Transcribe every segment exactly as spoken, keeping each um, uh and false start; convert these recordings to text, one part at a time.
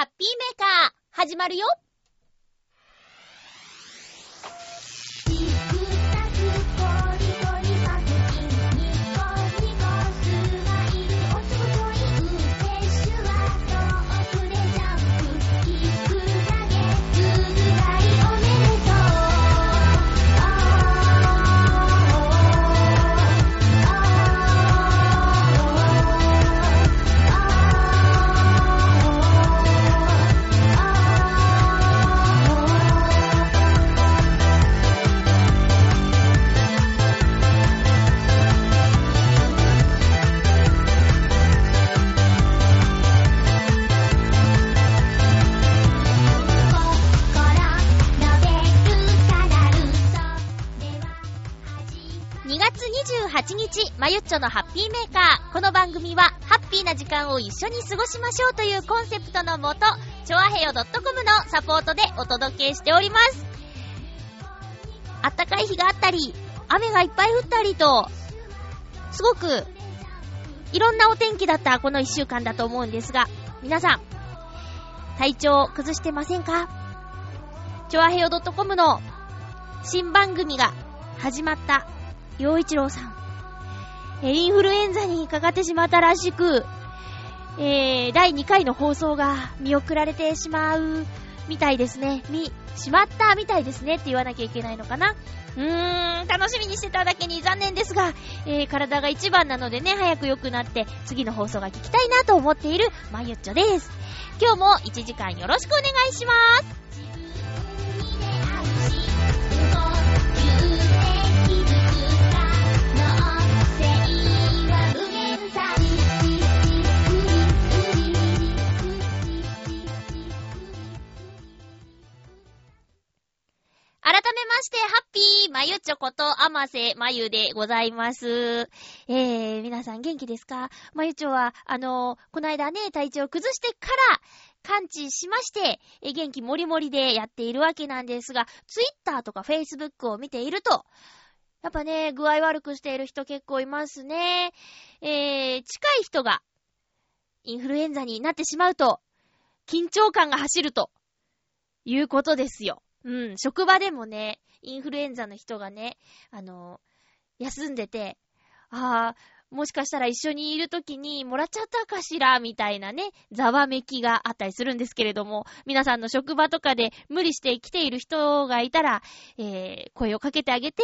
ハッピーメーカー始まるよ。にがつにじゅうはちにち、まゆっちょのハッピーメーカー。この番組はハッピーな時間を一緒に過ごしましょうというコンセプトのもと、ちょあへよ .com のサポートでお届けしております。あったかい日があったり、雨がいっぱい降ったりと、すごくいろんなお天気だったこのいっしゅうかんだと思うんですが、皆さん体調を崩してませんか？ちょあへよ .com の新番組が始まった陽一郎さん、えインフルエンザにかかってしまったらしく、えー、だいにかいの放送が見送られてしまうみたいですね。見しまったみたいですねって言わなきゃいけないのかな。うーん、楽しみにしてただけに残念ですが、えー、体が一番なのでね、早く良くなって次の放送が聞きたいなと思っているまゆっちょです。今日もいちじかんよろしくお願いします。改めまして、ハッピーまゆちょこと、あませまゆでございます。えー、皆さん元気ですか？まゆちょは、あのー、この間ね、体調を崩してから、完治しまして、えー、元気もりもりでやっているわけなんですが、ツイッターとかフェイスブックを見ていると、やっぱね、具合悪くしている人結構いますね。えー、近い人が、インフルエンザになってしまうと、緊張感が走ると、いうことですよ。うん、職場でもね、インフルエンザの人がね、あのー、休んでて、あー、もしかしたら一緒にいるときにもらっちゃったかしら、みたいなね、ざわめきがあったりするんですけれども、皆さんの職場とかで無理して来ている人がいたら、えー、声をかけてあげて、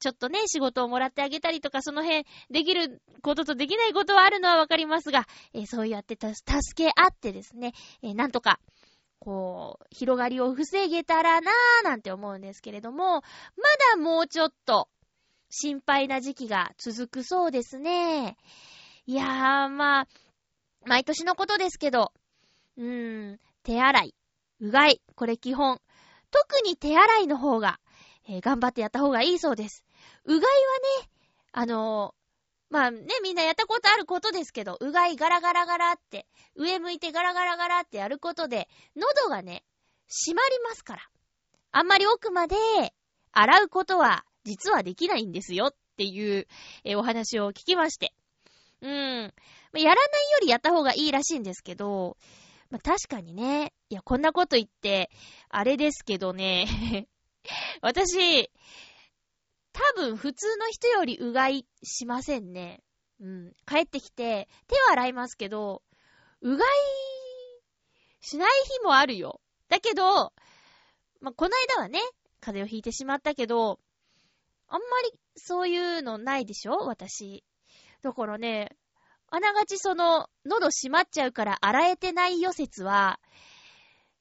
ちょっとね、仕事をもらってあげたりとか、その辺、できることとできないことはあるのはわかりますが、えー、そうやってた助け合ってですね、えー、なんとか、こう広がりを防げたらなーなんて思うんですけれども、まだもうちょっと心配な時期が続くそうですね。いやー、まあ毎年のことですけど、うーん、手洗い、うがい、これ基本。特に手洗いの方が、えー、頑張ってやった方がいいそうです。うがいはね、あのーまあね、みんなやったことあることですけど、うがいガラガラガラって、上向いてガラガラガラってやることで、喉がね、締まりますから。あんまり奥まで洗うことは実はできないんですよっていうえお話を聞きまして。うん。やらないよりやった方がいいらしいんですけど、まあ、確かにね、いや、こんなこと言って、あれですけどね、私、多分普通の人よりうがいしませんね。うん。帰ってきて手は洗いますけど、うがいしない日もあるよ。だけど、まあ、この間はね、風邪をひいてしまったけど、あんまりそういうのないでしょ、私。だからね、あながちその喉閉まっちゃうから洗えてないよ説は、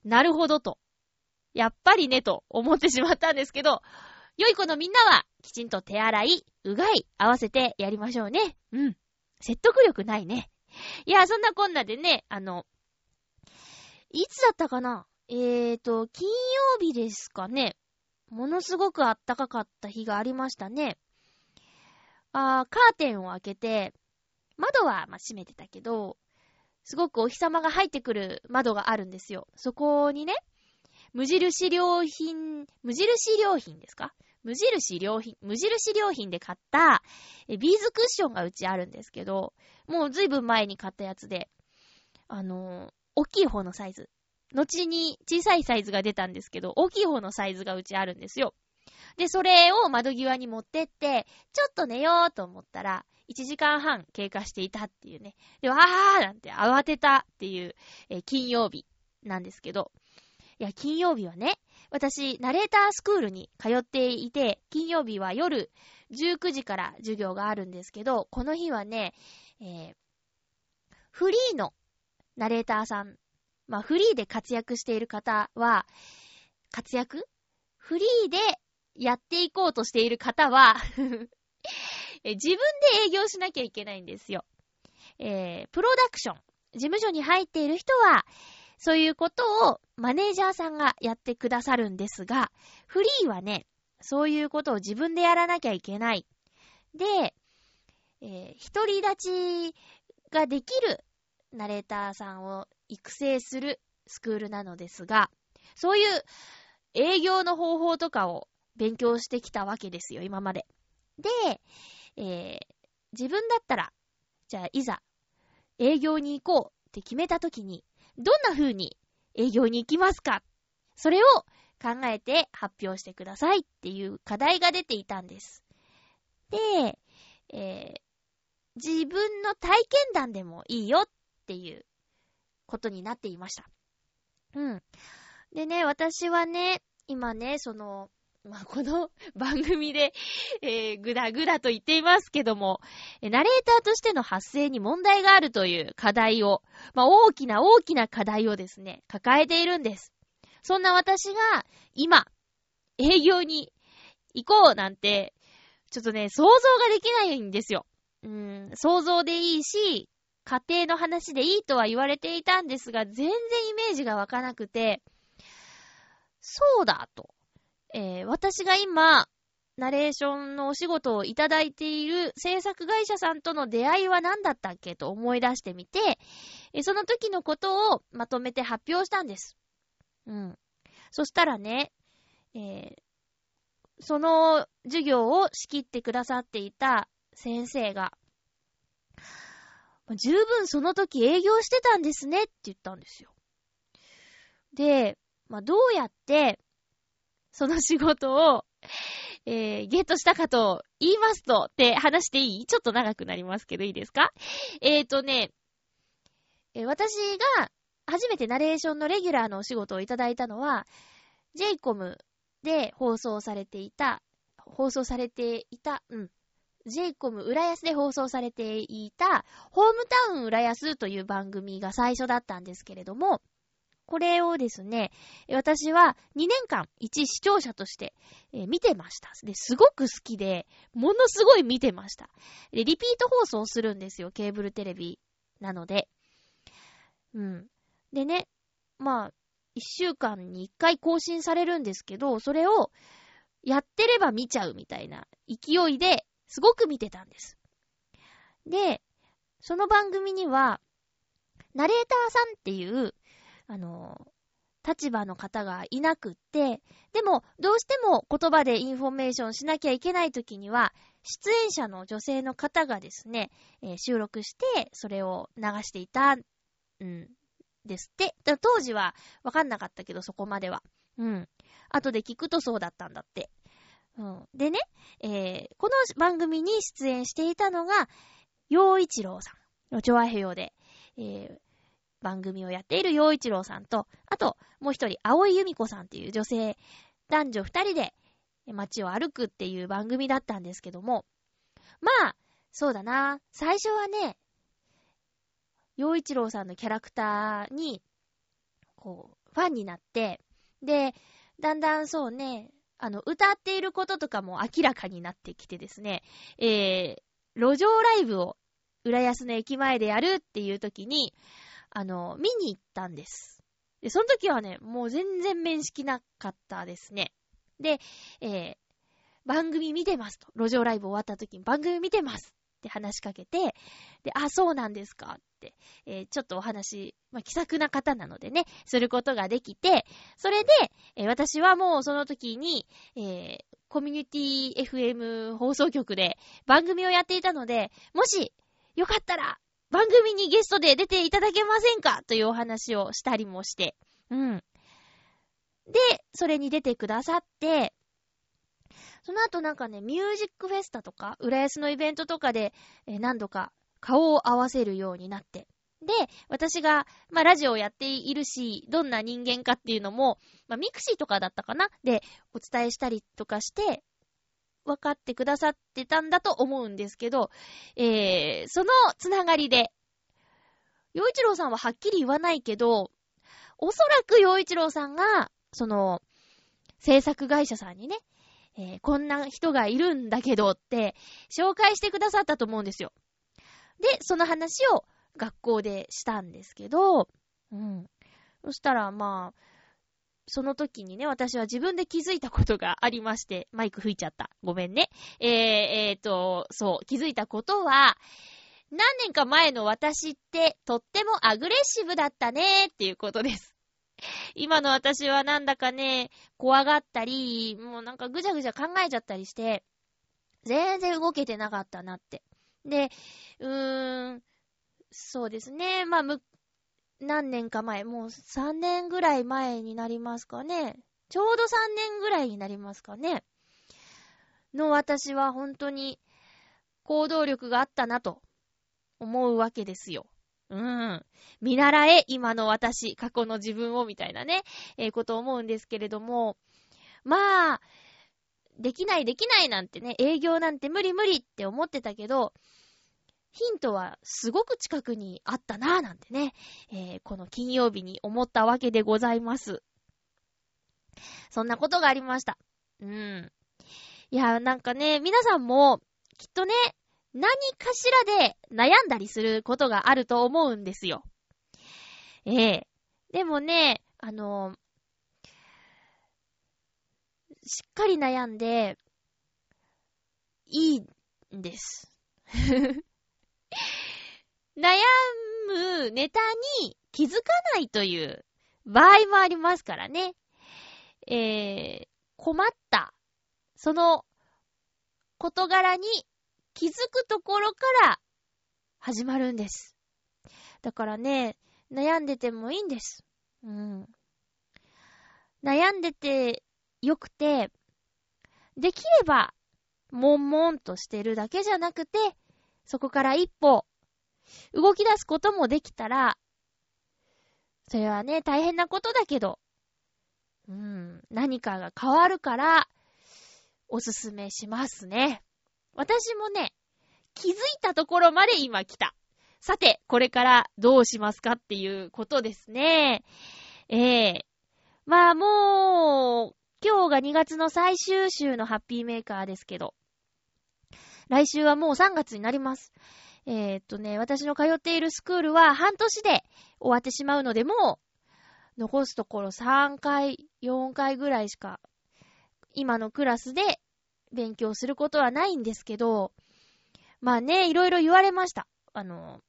なるほどと。やっぱりねと思ってしまったんですけど、良い子のみんなは、きちんと手洗い、うがい、合わせてやりましょうね。うん。説得力ないね。いや、そんなこんなでね、あの、いつだったかな？えーと、金曜日ですかね。ものすごくあったかかった日がありましたね。あー、カーテンを開けて、窓は、まあ、閉めてたけど、すごくお日様が入ってくる窓があるんですよ。そこにね、無印良品、無印良品ですか？無印良品、無印良品で買ったビーズクッションがうちあるんですけど、もうずいぶん前に買ったやつで、あの大きい方のサイズ。後に小さいサイズが出たんですけど、大きい方のサイズがうちあるんですよ。で、それを窓際に持ってって、ちょっと寝ようと思ったら、いちじかんはん経過していたっていうね。で、わーなんて慌てたっていう、えー、金曜日なんですけど。いや、金曜日はね、私、ナレータースクールに通っていて、金曜日は夜じゅうくじから授業があるんですけど、この日はね、えー、フリーのナレーターさん、まあ、フリーで活躍している方は、活躍?フリーでやっていこうとしている方は、自分で営業しなきゃいけないんですよ。えー、プロダクション、事務所に入っている人は、そういうことをマネージャーさんがやってくださるんですが、フリーはね、そういうことを自分でやらなきゃいけない。で、えー、独り立ちができるナレーターさんを育成するスクールなのですが、そういう営業の方法とかを勉強してきたわけですよ、今まで。で、えー、自分だったら、じゃあいざ営業に行こうって決めたときに、どんな風に営業に行きますか?それを考えて発表してくださいっていう課題が出ていたんです。で、えー、自分の体験談でもいいよっていうことになっていました。うん。でね、私はね、今ね、その、まあ、この番組で、えー、ぐだぐだと言っていますけども、ナレーターとしての発声に問題があるという課題を、まあ、大きな大きな課題をですね、抱えているんです。そんな私が今、営業に行こうなんて、ちょっとね、想像ができないんですよ。うーん、想像でいいし、家庭の話でいいとは言われていたんですが、全然イメージが湧かなくて、そうだと。えー、私が今ナレーションのお仕事をいただいている制作会社さんとの出会いは何だったっけと思い出してみて、えー、その時のことをまとめて発表したんです。うん。そしたらね、えー、その授業を仕切ってくださっていた先生が、十分その時営業してたんですねって言ったんですよ。で、まあ、どうやってその仕事を、えー、ゲットしたかと言いますと、って話していい?ちょっと長くなりますけどいいですか?えーとね、えー、私が初めてナレーションのレギュラーのお仕事をいただいたのは、ジェイコム で放送されていた、放送されていた、うん。ジェイコム 浦安で放送されていた、ホームタウン浦安という番組が最初だったんですけれども、これをですね、私はにねんかん一視聴者として見てました。で、すごく好きで、ものすごい見てました。で、リピート放送するんですよ、ケーブルテレビなので。うん。でね、まあ、いっしゅうかんにいっかい更新されるんですけど、それをやってれば見ちゃうみたいな勢いですごく見てたんです。で、その番組には、ナレーターさんっていう、あの、立場の方がいなくって、でも、どうしても言葉でインフォメーションしなきゃいけないときには、出演者の女性の方がですね、えー、収録して、それを流していた、うん、ですって。だ当時は分かんなかったけど、そこまでは。うん。後で聞くとそうだったんだって。うん。でね、えー、この番組に出演していたのが、陽一郎さん。調和平洋で。えー番組をやっている陽一郎さんと、あともう一人青井由美子さんっていう女性、男女二人で街を歩くっていう番組だったんですけども、まあそうだな、最初はね、陽一郎さんのキャラクターにこうファンになって、でだんだんそうね、あの歌っていることとかも明らかになってきてですね、えー、路上ライブを浦安の駅前でやるっていう時に、あの、見に行ったんです。で、その時はね、もう全然面識なかったですね。で、えー、番組見てますと。路上ライブ終わった時に番組見てますって話しかけて、で、あ、そうなんですかって、えー、ちょっとお話、まあ、気さくな方なのでね、することができて、それで、えー、私はもうその時に、えー、コミュニティ エフエム 放送局で番組をやっていたので、もし、よかったら、番組にゲストで出ていただけませんかというお話をしたりもして、うん。で、それに出てくださって、その後なんかね、ミュージックフェスタとか、浦安のイベントとかで、えー、何度か顔を合わせるようになって、で、私が、まあ、ラジオをやっているし、どんな人間かっていうのも、まあ、ミクシーとかだったかなで、お伝えしたりとかして、分かってくださってたんだと思うんですけど、えー、そのつながりで、陽一郎さんははっきり言わないけど、おそらく陽一郎さんが、その、制作会社さんにね、えー、こんな人がいるんだけどって、紹介してくださったと思うんですよ。で、その話を、学校でしたんですけど、うん。そしたらまあ、その時にね、私は自分で気づいたことがありまして、マイク吹いちゃった。ごめんね。えー、えーと、そう、気づいたことは、何年か前の私ってとってもアグレッシブだったねっていうことです。今の私はなんだかね、怖がったり、もうなんかぐじゃぐじゃ考えちゃったりして、全然動けてなかったなって。で、うーん、そうですね。まあ、む、何年か前、もうさんねんぐらい前になりますかね。ちょうどさんねんぐらいになりますかね。の私は本当に行動力があったなと思うわけですよ。うん。見習え、今の私、過去の自分をみたいなね、えー、ことを思うんですけれども。まあ、できないできないなんてね、営業なんて無理無理って思ってたけど、ヒントはすごく近くにあったなぁなんてね、えー、この金曜日に思ったわけでございます。そんなことがありました。うん。いや、なんかね、皆さんもきっとね、何かしらで悩んだりすることがあると思うんですよ。えー、でもね、あの、しっかり悩んで、いいんです。悩むネタに気づかないという場合もありますからね。えー、困った。その事柄に気づくところから始まるんです。だからね、悩んでてもいいんです。うん。悩んでてよくて、できれば、悶々としてるだけじゃなくて、そこから一歩、動き出すこともできたら、それはね、大変なことだけど、うん、何かが変わるから、おすすめしますね。私もね、気づいたところまで今来た。さて、これからどうしますかっていうことですね。ええー。まあもう、今日がにがつの最終週のハッピーメーカーですけど、来週はもうさんがつになります。えー、っとね、私の通っているスクールは半年で終わってしまうので、もう残すところさんかい、よんかいぐらいしか今のクラスで勉強することはないんですけど、まあね、いろいろ言われました。あの、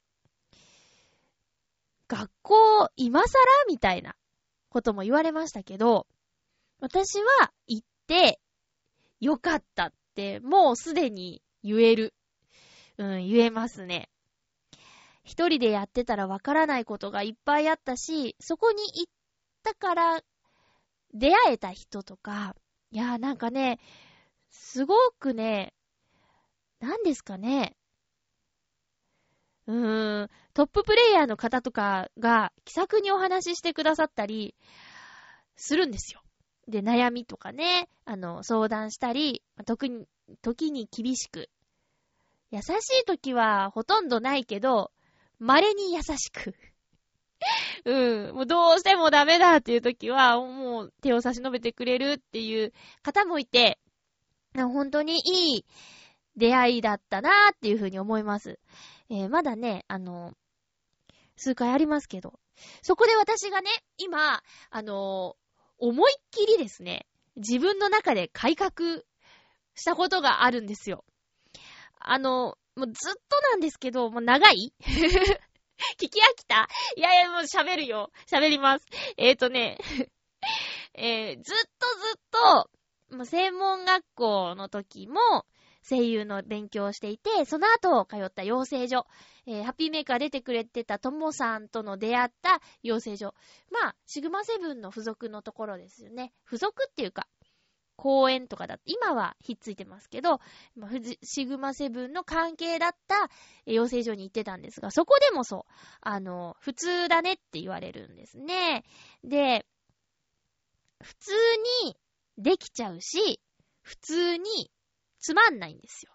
学校今更みたいなことも言われましたけど、私は行ってよかったってもうすでに言える。うん、言えますね。一人でやってたらわからないことがいっぱいあったし、そこに行ったから出会えた人とか、いやーなんかね、すごくね、なんですかね、うーん、トッププレイヤーの方とかが気さくにお話ししてくださったりするんですよ。で、悩みとかね、あの、相談したり、特に、時に厳しく、優しい時はほとんどないけど、稀に優しく。うん。もうどうしてもダメだっていう時は、もう手を差し伸べてくれるっていう方もいて、本当にいい出会いだったなーっていうふうに思います。えー、まだね、あの、数回ありますけど。そこで私がね、今、あの、思いっきりですね、自分の中で改革したことがあるんですよ。あの、もうずっとなんですけど、もう長い聞き飽きた？いやいや、もう喋るよ。喋ります。えーとね、えー、ずっとずっと、もう専門学校の時も、声優の勉強をしていて、その後通った養成所、えー、ハッピーメーカー出てくれてたともさんとの出会った養成所、まあシグマセブンの付属のところですよね。付属っていうか公演とかだって今はひっついてますけど、シグマセブンの関係だった養成所に行ってたんですが、そこでもそう、あの普通だねって言われるんですね。で、普通にできちゃうし、普通につまんないんですよ。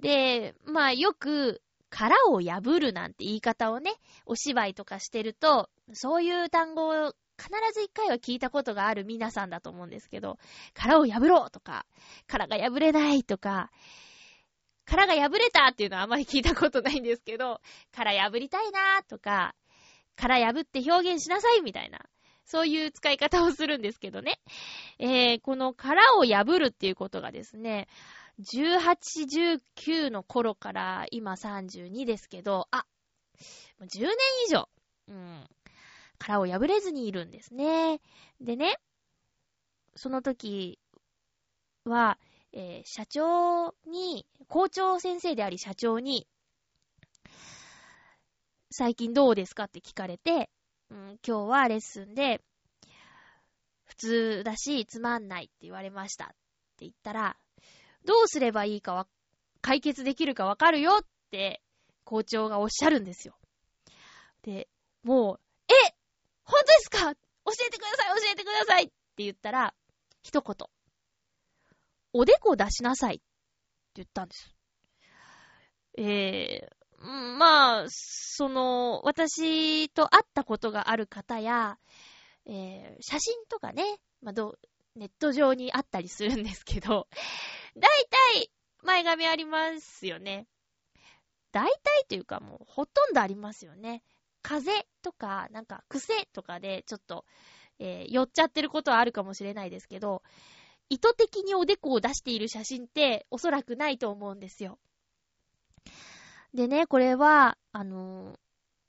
で、まあよく殻を破るなんて言い方をね、お芝居とかしてるとそういう単語を必ず一回は聞いたことがある皆さんだと思うんですけど、殻を破ろうとか、殻が破れないとか、殻が破れたっていうのはあまり聞いたことないんですけど、殻破りたいなとか、殻破って表現しなさいみたいな、そういう使い方をするんですけどね、えー、この殻を破るっていうことがですね、じゅうはち、じゅうきゅうの頃から今さんじゅうにですけど、あ、じゅうねん以上、うん、殻を破れずにいるんですね。でね、その時は、えー、社長に、校長先生であり社長に、最近どうですかって聞かれて、うん、今日はレッスンで普通だしつまんないって言われましたって言ったら、どうすればいいかは解決できるかわかるよって校長がおっしゃるんですよ。で、もう、え、本当ですか、教えてください、教えてくださいって言ったら、一言、おでこ出しなさいって言ったんです。えーまあ、その、私と会ったことがある方や、えー、写真とかね、まあど、ネット上にあったりするんですけど、大体前髪ありますよね。大体というかもうほとんどありますよね。風邪とか、なんか癖とかでちょっと、えー、寄っちゃってることはあるかもしれないですけど、意図的におでこを出している写真っておそらくないと思うんですよ。でね、これは、あのー、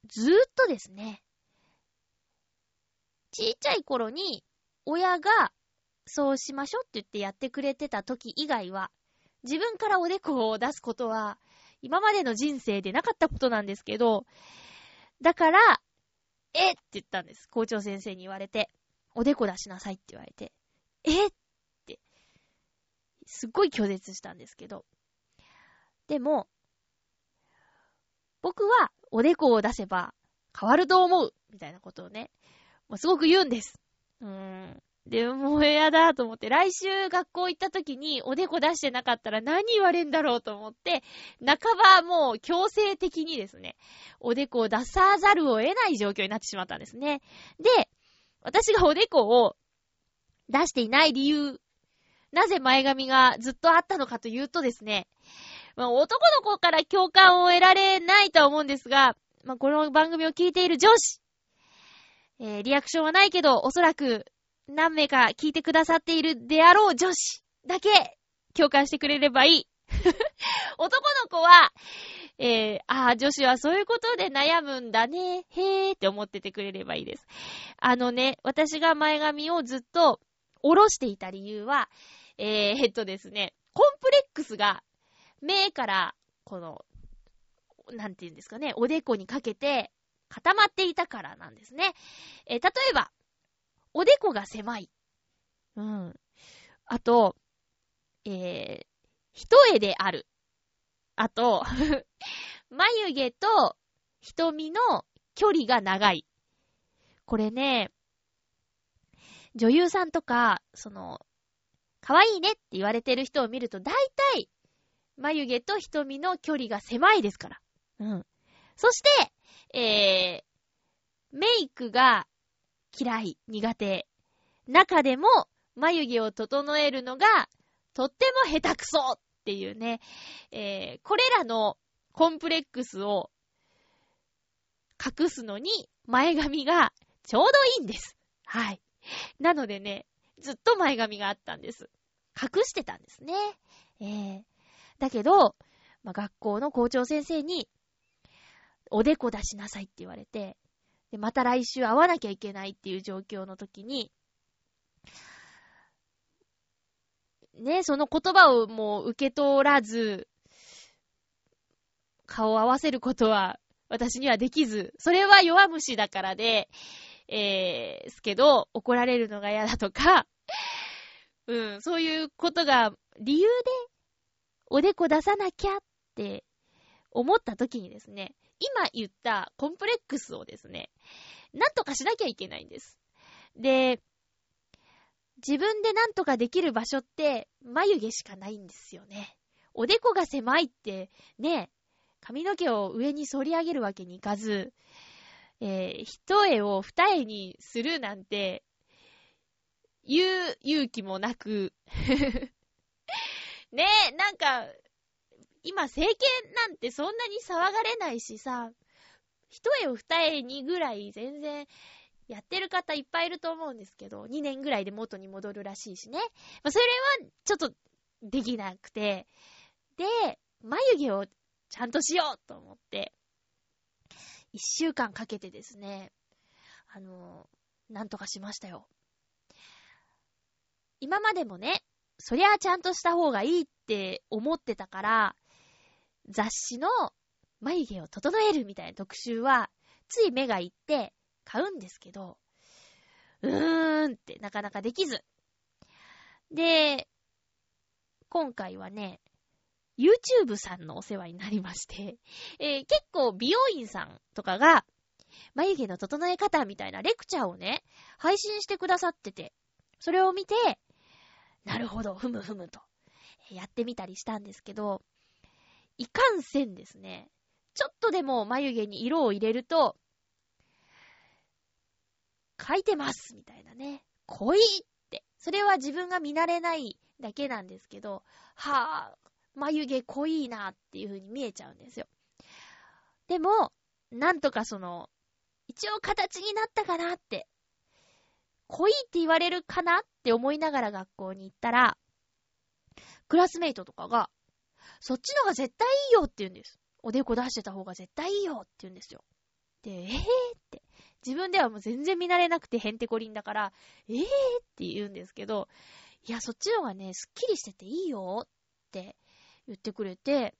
ずーっとですね、ちっちゃい頃に親がそうしましょうって言ってやってくれてた時以外は、自分からおでこを出すことは今までの人生でなかったことなんですけど、だから、えって言ったんです。校長先生に言われて、おでこ出しなさいって言われて、えって、すっごい拒絶したんですけど、でも、僕はおでこを出せば変わると思うみたいなことをね、もうすごく言うんです。うーん。でもうやだと思って、来週学校行った時におでこ出してなかったら何言われんだろうと思って、半ばもう強制的にですね、おでこを出さざるを得ない状況になってしまったんですね。で、私がおでこを出していない理由、なぜ前髪がずっとあったのかというとですね、まあ、男の子から共感を得られないとは思うんですが、まあ、この番組を聞いている女子、えー、リアクションはないけど、おそらく何名か聞いてくださっているであろう女子だけ共感してくれればいい。男の子は、えー、ああ、女子はそういうことで悩むんだね、へーって思っててくれればいいです。あのね、私が前髪をずっと下ろしていた理由は、えー、えっとですね、コンプレックスが目から、この、なんていうんですかね、おでこにかけて固まっていたからなんですね。え、例えば、おでこが狭い。うん。あと、えー、一重である。あと、眉毛と瞳の距離が長い。これね、女優さんとか、その、可愛いねって言われてる人を見ると、大体、眉毛と瞳の距離が狭いですから。うん。そして、えー、メイクが嫌い、苦手。中でも眉毛を整えるのがとっても下手くそっていうね、えー、これらのコンプレックスを隠すのに前髪がちょうどいいんです。はい。なのでね、ずっと前髪があったんです。隠してたんですね。えーだけど、まあ、学校の校長先生におでこ出しなさいって言われて、でまた来週会わなきゃいけないっていう状況の時に、ね、その言葉をもう受け取らず、顔を合わせることは私にはできず、それは弱虫だからで、えー、すけど、怒られるのが嫌だとか、うん、そういうことが理由でおでこ出さなきゃって思った時にですね、今言ったコンプレックスをですね、なんとかしなきゃいけないんです。で、自分でなんとかできる場所って眉毛しかないんですよね。おでこが狭いってね、髪の毛を上に反り上げるわけにいかず、えー、一重を二重にするなんて言う勇気もなくねえ、なんか今政権なんてそんなに騒がれないしさ、一重を二重にぐらい全然やってる方いっぱいいると思うんですけど、にねんぐらいで元に戻るらしいしね、まあ、それはちょっとできなくて、で眉毛をちゃんとしようと思っていっしゅうかんかけてですね、あのなんとかしましたよ。今までもね、そりゃちゃんとした方がいいって思ってたから、雑誌の眉毛を整えるみたいな特集はつい目がいって買うんですけど、うーんってなかなかできず、で今回はね、 YouTube さんのお世話になりまして、えー、結構美容院さんとかが眉毛の整え方みたいなレクチャーをね配信してくださってて、それを見てなるほどふむふむとやってみたりしたんですけど、いかんせんですね、ちょっとでも眉毛に色を入れると書いてますみたいなね、濃いって、それは自分が見慣れないだけなんですけど、はあ眉毛濃いなっていう風に見えちゃうんですよ。でもなんとかその一応形になったかなって、濃いって言われるかなって思いながら学校に行ったら、クラスメイトとかがそっちのが絶対いいよって言うんです。おでこ出してた方が絶対いいよって言うんですよ。で、えーって自分ではもう全然見慣れなくてへんてこりんだから、えーって言うんですけど、いやそっちのがねすっきりしてていいよって言ってくれて、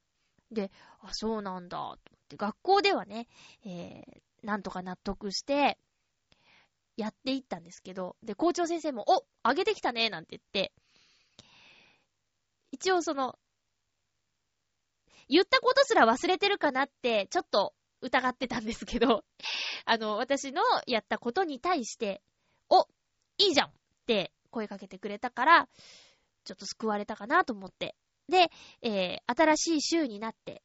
で、あそうなんだと思って学校ではね、えー、なんとか納得してやっていったんですけど、で校長先生もお上げてきたねなんて言って、一応その言ったことすら忘れてるかなってちょっと疑ってたんですけどあの私のやったことに対しておいいじゃんって声かけてくれたから、ちょっと救われたかなと思って、で、えー、新しい週になって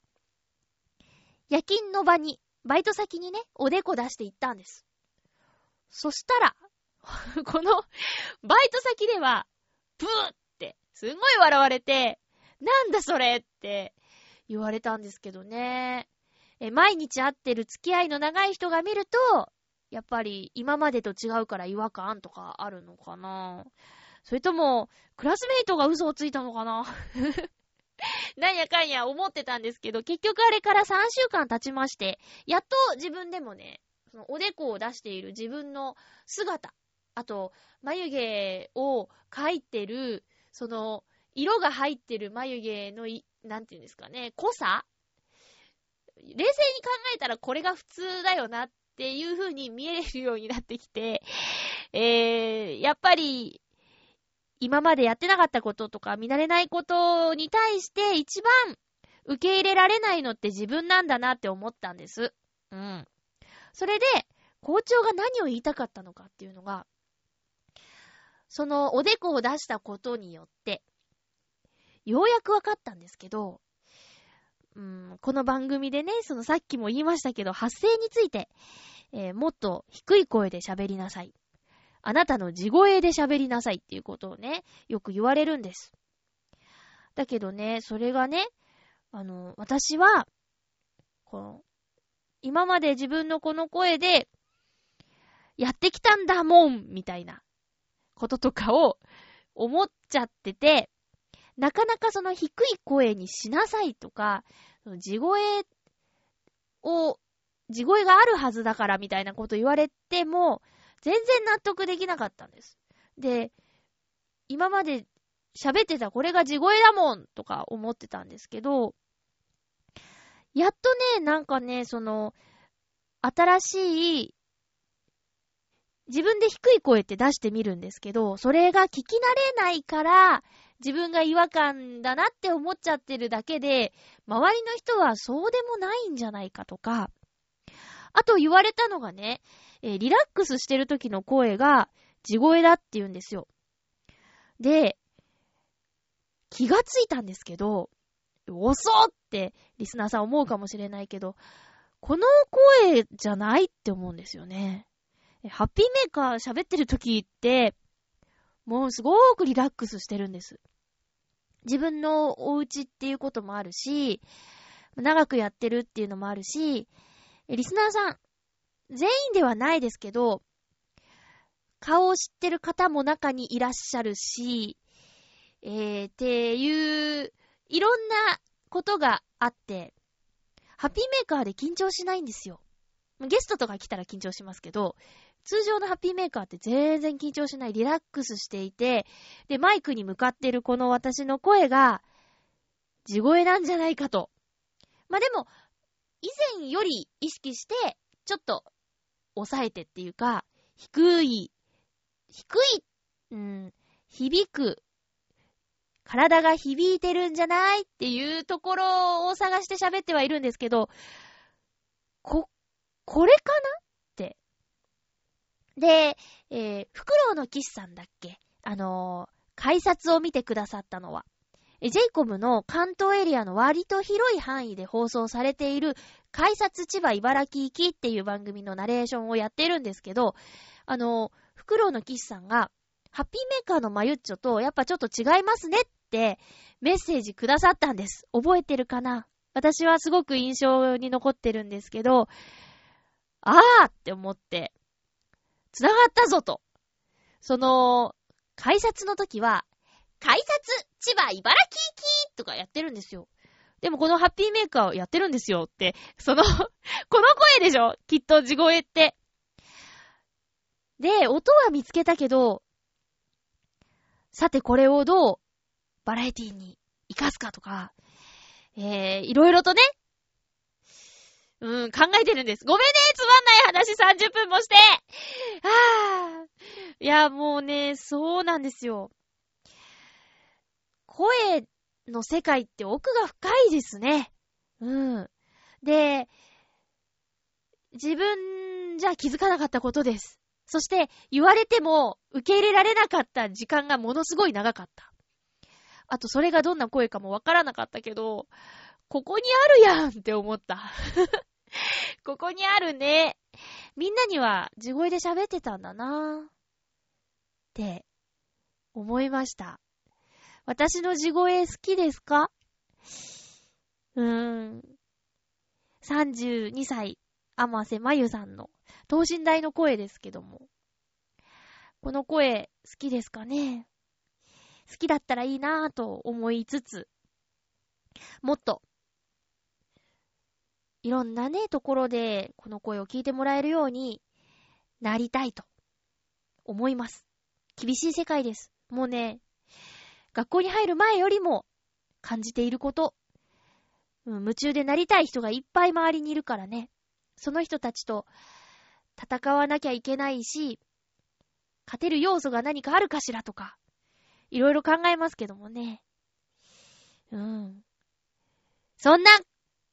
夜勤の場にバイト先にねおでこ出して行ったんです。そしたらこのバイト先ではブーってすごい笑われて、なんだそれって言われたんですけどね、え毎日会ってる付き合いの長い人が見るとやっぱり今までと違うから違和感とかあるのかな、それともクラスメイトが嘘をついたのかななんやかんや思ってたんですけど、結局あれからさんしゅうかん経ちまして、やっと自分でもねそのおでこを出している自分の姿、あと眉毛を描いてるその色が入ってる眉毛のいなんていうんですかね、濃さ、冷静に考えたらこれが普通だよなっていう風に見えるようになってきて、えー、やっぱり今までやってなかったこととか見慣れないことに対して一番受け入れられないのって自分なんだなって思ったんです。うん。それで校長が何を言いたかったのかっていうのが、そのおでこを出したことによってようやく分かったんですけど、うん、この番組でね、そのさっきも言いましたけど、発声について、えー、もっと低い声で喋りなさい。あなたの地声で喋りなさいっていうことをね、よく言われるんです。だけどね、それがね、あの、私は、この、今まで自分のこの声で、やってきたんだもんみたいなこととかを思っちゃってて、なかなかその低い声にしなさいとか、地声を、地声があるはずだからみたいなこと言われても、全然納得できなかったんです。で、今まで喋ってたこれが地声だもんとか思ってたんですけど、やっとね、なんかね、その新しい自分で低い声って出してみるんですけど、それが聞き慣れないから自分が違和感だなって思っちゃってるだけで、周りの人はそうでもないんじゃないかとか、あと言われたのがね、えー、リラックスしてる時の声が地声だって言うんですよ。で、気がついたんですけど、遅っってリスナーさん思うかもしれないけど、この声じゃないって思うんですよね。ハッピーメーカー喋ってる時ってもうすごくリラックスしてるんです。自分のお家っていうこともあるし、長くやってるっていうのもあるし、リスナーさん全員ではないですけど、顔を知ってる方も中にいらっしゃるし、えー、っていういろんなことがあって、ハッピーメーカーで緊張しないんですよ。ゲストとか来たら緊張しますけど、通常のハッピーメーカーって全然緊張しない、リラックスしていて、で、マイクに向かってるこの私の声が、地声なんじゃないかと。まあ、でも、以前より意識して、ちょっと、抑えてっていうか、低い、低い、うん、響く、体が響いてるんじゃないっていうところを探して喋ってはいるんですけど、ここれかなって。で、えー、フクロウの騎士さんだっけ、あのー、改札を見てくださったのは、ジェイコム の関東エリアの割と広い範囲で放送されている改札千葉茨城行きっていう番組のナレーションをやってるんですけど、あのー、フクロウの騎士さんが、ハッピーメーカーのマユッチョとやっぱちょっと違いますねってメッセージくださったんです。覚えてるかな？私はすごく印象に残ってるんですけど、あーって思って、つながったぞと。その、改札の時は、改札千葉茨城行きとかやってるんですよ。でもこのハッピーメーカーをやってるんですよって、その、この声でしょ？きっと地声って。で、音は見つけたけど、さてこれをどうバラエティに活かすかとか、えー、いろいろとね、うん、考えてるんです。ごめんね、つまんない話さんじゅっぷんもして。あー。いや、もうね、そうなんですよ。声の世界って奥が深いですね。うん。で、自分じゃ気づかなかったことです。そして、言われても受け入れられなかった時間がものすごい長かった。あと、それがどんな声かもわからなかったけど、ここにあるやんって思った。ここにあるね。みんなには地声で喋ってたんだなぁって思いました。私の地声好きですか？うーん。さんじゅうにさい、天瀬まゆさんの等身大の声ですけども。この声好きですかね？好きだったらいいなぁと思いつつ、もっといろんなねところでこの声を聞いてもらえるようになりたいと思います。厳しい世界です。もうね、学校に入る前よりも感じていること、うん、夢中でなりたい人がいっぱい周りにいるからね。その人たちと戦わなきゃいけないし、勝てる要素が何かあるかしらとかいろいろ考えますけどもね。うん。そんな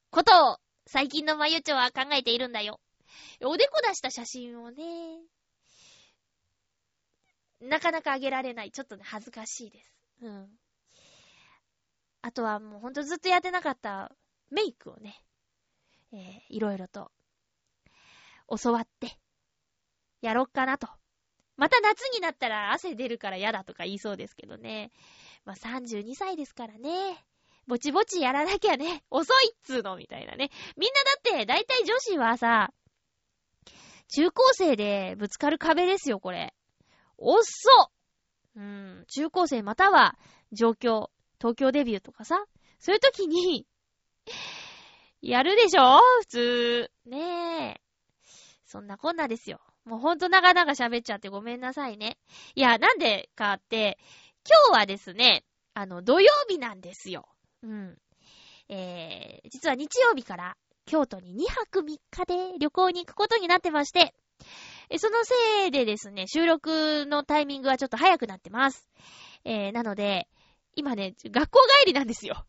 ことを最近のまゆちょは考えているんだよ。おでこ出した写真をね、なかなかあげられない。ちょっとね、恥ずかしいです。うん。あとはもうほんとずっとやってなかったメイクをね、えー、いろいろと教わってやろっかなと。また夏になったら汗出るからやだとか言いそうですけどね。まあ、さんじゅうにさいですからね。ぼちぼちやらなきゃね。遅いっつーのみたいなね。みんなだって、だいたい女子はさ、中高生でぶつかる壁ですよ、これ。遅っ！うん、中高生または上京、東京デビューとかさ、そういう時に、やるでしょ？普通。ねえ。そんなこんなですよ。もうほんと長々喋っちゃってごめんなさいね。いや、なんでかって、今日はですね、あの、土曜日なんですよ。うん。えー、実は日曜日から京都ににはくみっかで旅行に行くことになってまして、そのせいでですね、収録のタイミングはちょっと早くなってます。えー、なので、今ね、学校帰りなんですよ。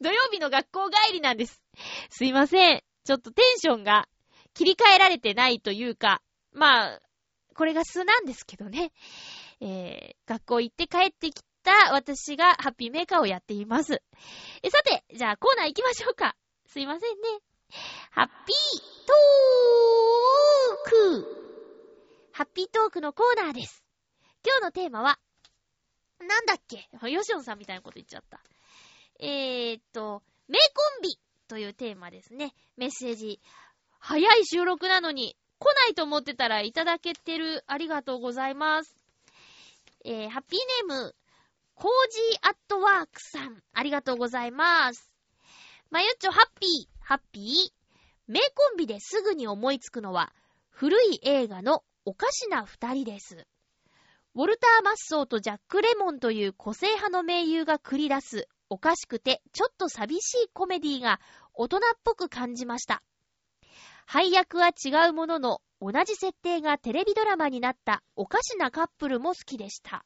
土曜日の学校帰りなんです。すいません。ちょっとテンションが切り替えられてないというか、まあ、これが素なんですけどね。えー、学校行って帰ってきた私がハッピーメーカーをやっています。え、さて、じゃあコーナー行きましょうか。すいませんね。ハッピートーク。ハッピートークのコーナーです。今日のテーマは、なんだっけ？ヨシオンさんみたいなこと言っちゃった。えーっと、名コンビというテーマですね。メッセージ。早い収録なのに、来ないと思ってたらいただけてる。ありがとうございます。えー、ハッピーネーム、コージーアットワークさん。ありがとうございます。まゆっちょ、ハッピー、ハッピー。名コンビですぐに思いつくのは、古い映画のおかしな二人です。ウォルター・マッソーとジャック・レモンという個性派の名優が繰り出すおかしくてちょっと寂しいコメディが大人っぽく感じました。配役は違うものの同じ設定がテレビドラマになったおかしなカップルも好きでした。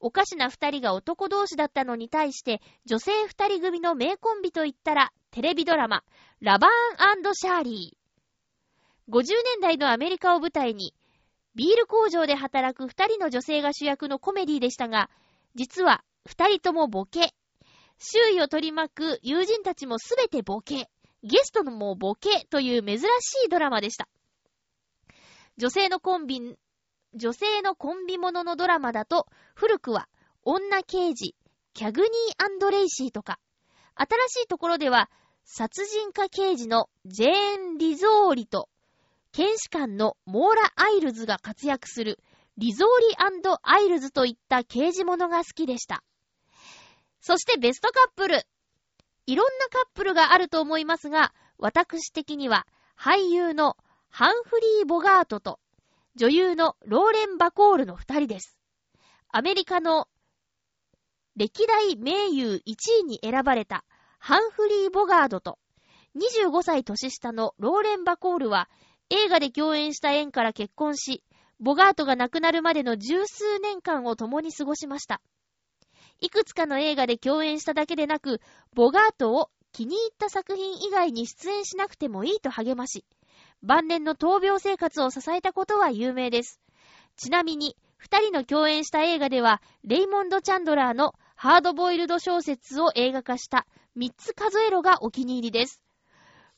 おかしな二人が男同士だったのに対して女性二人組の名コンビといったらテレビドラマラバーン&シャーリー。ごじゅうねんだいのアメリカを舞台にビール工場で働く二人の女性が主役のコメディでしたが、実は二人ともボケ。周囲を取り巻く友人たちもすべてボケ。ゲストのもボケという珍しいドラマでした。女性のコンビ、女性のコンビもののドラマだと、古くは女刑事、キャグニー&レイシーとか、新しいところでは殺人家刑事のジェーン・リゾーリと、検視官のモーラ・アイルズが活躍するリゾーリ&アイルズといった刑事物が好きでした。そしてベストカップル。いろんなカップルがあると思いますが、私的には俳優のハンフリー・ボガートと女優のローレン・バコールの二人です。アメリカの歴代名優いちいに選ばれたハンフリー・ボガートとにじゅうごさい年下のローレン・バコールは映画で共演した縁から結婚し、ボガートが亡くなるまでの十数年間を共に過ごしました。いくつかの映画で共演しただけでなく、ボガートを気に入った作品以外に出演しなくてもいいと励まし、晩年の闘病生活を支えたことは有名です。ちなみに、二人の共演した映画では、レイモンド・チャンドラーのハードボイルド小説を映画化した三つ数えろがお気に入りです。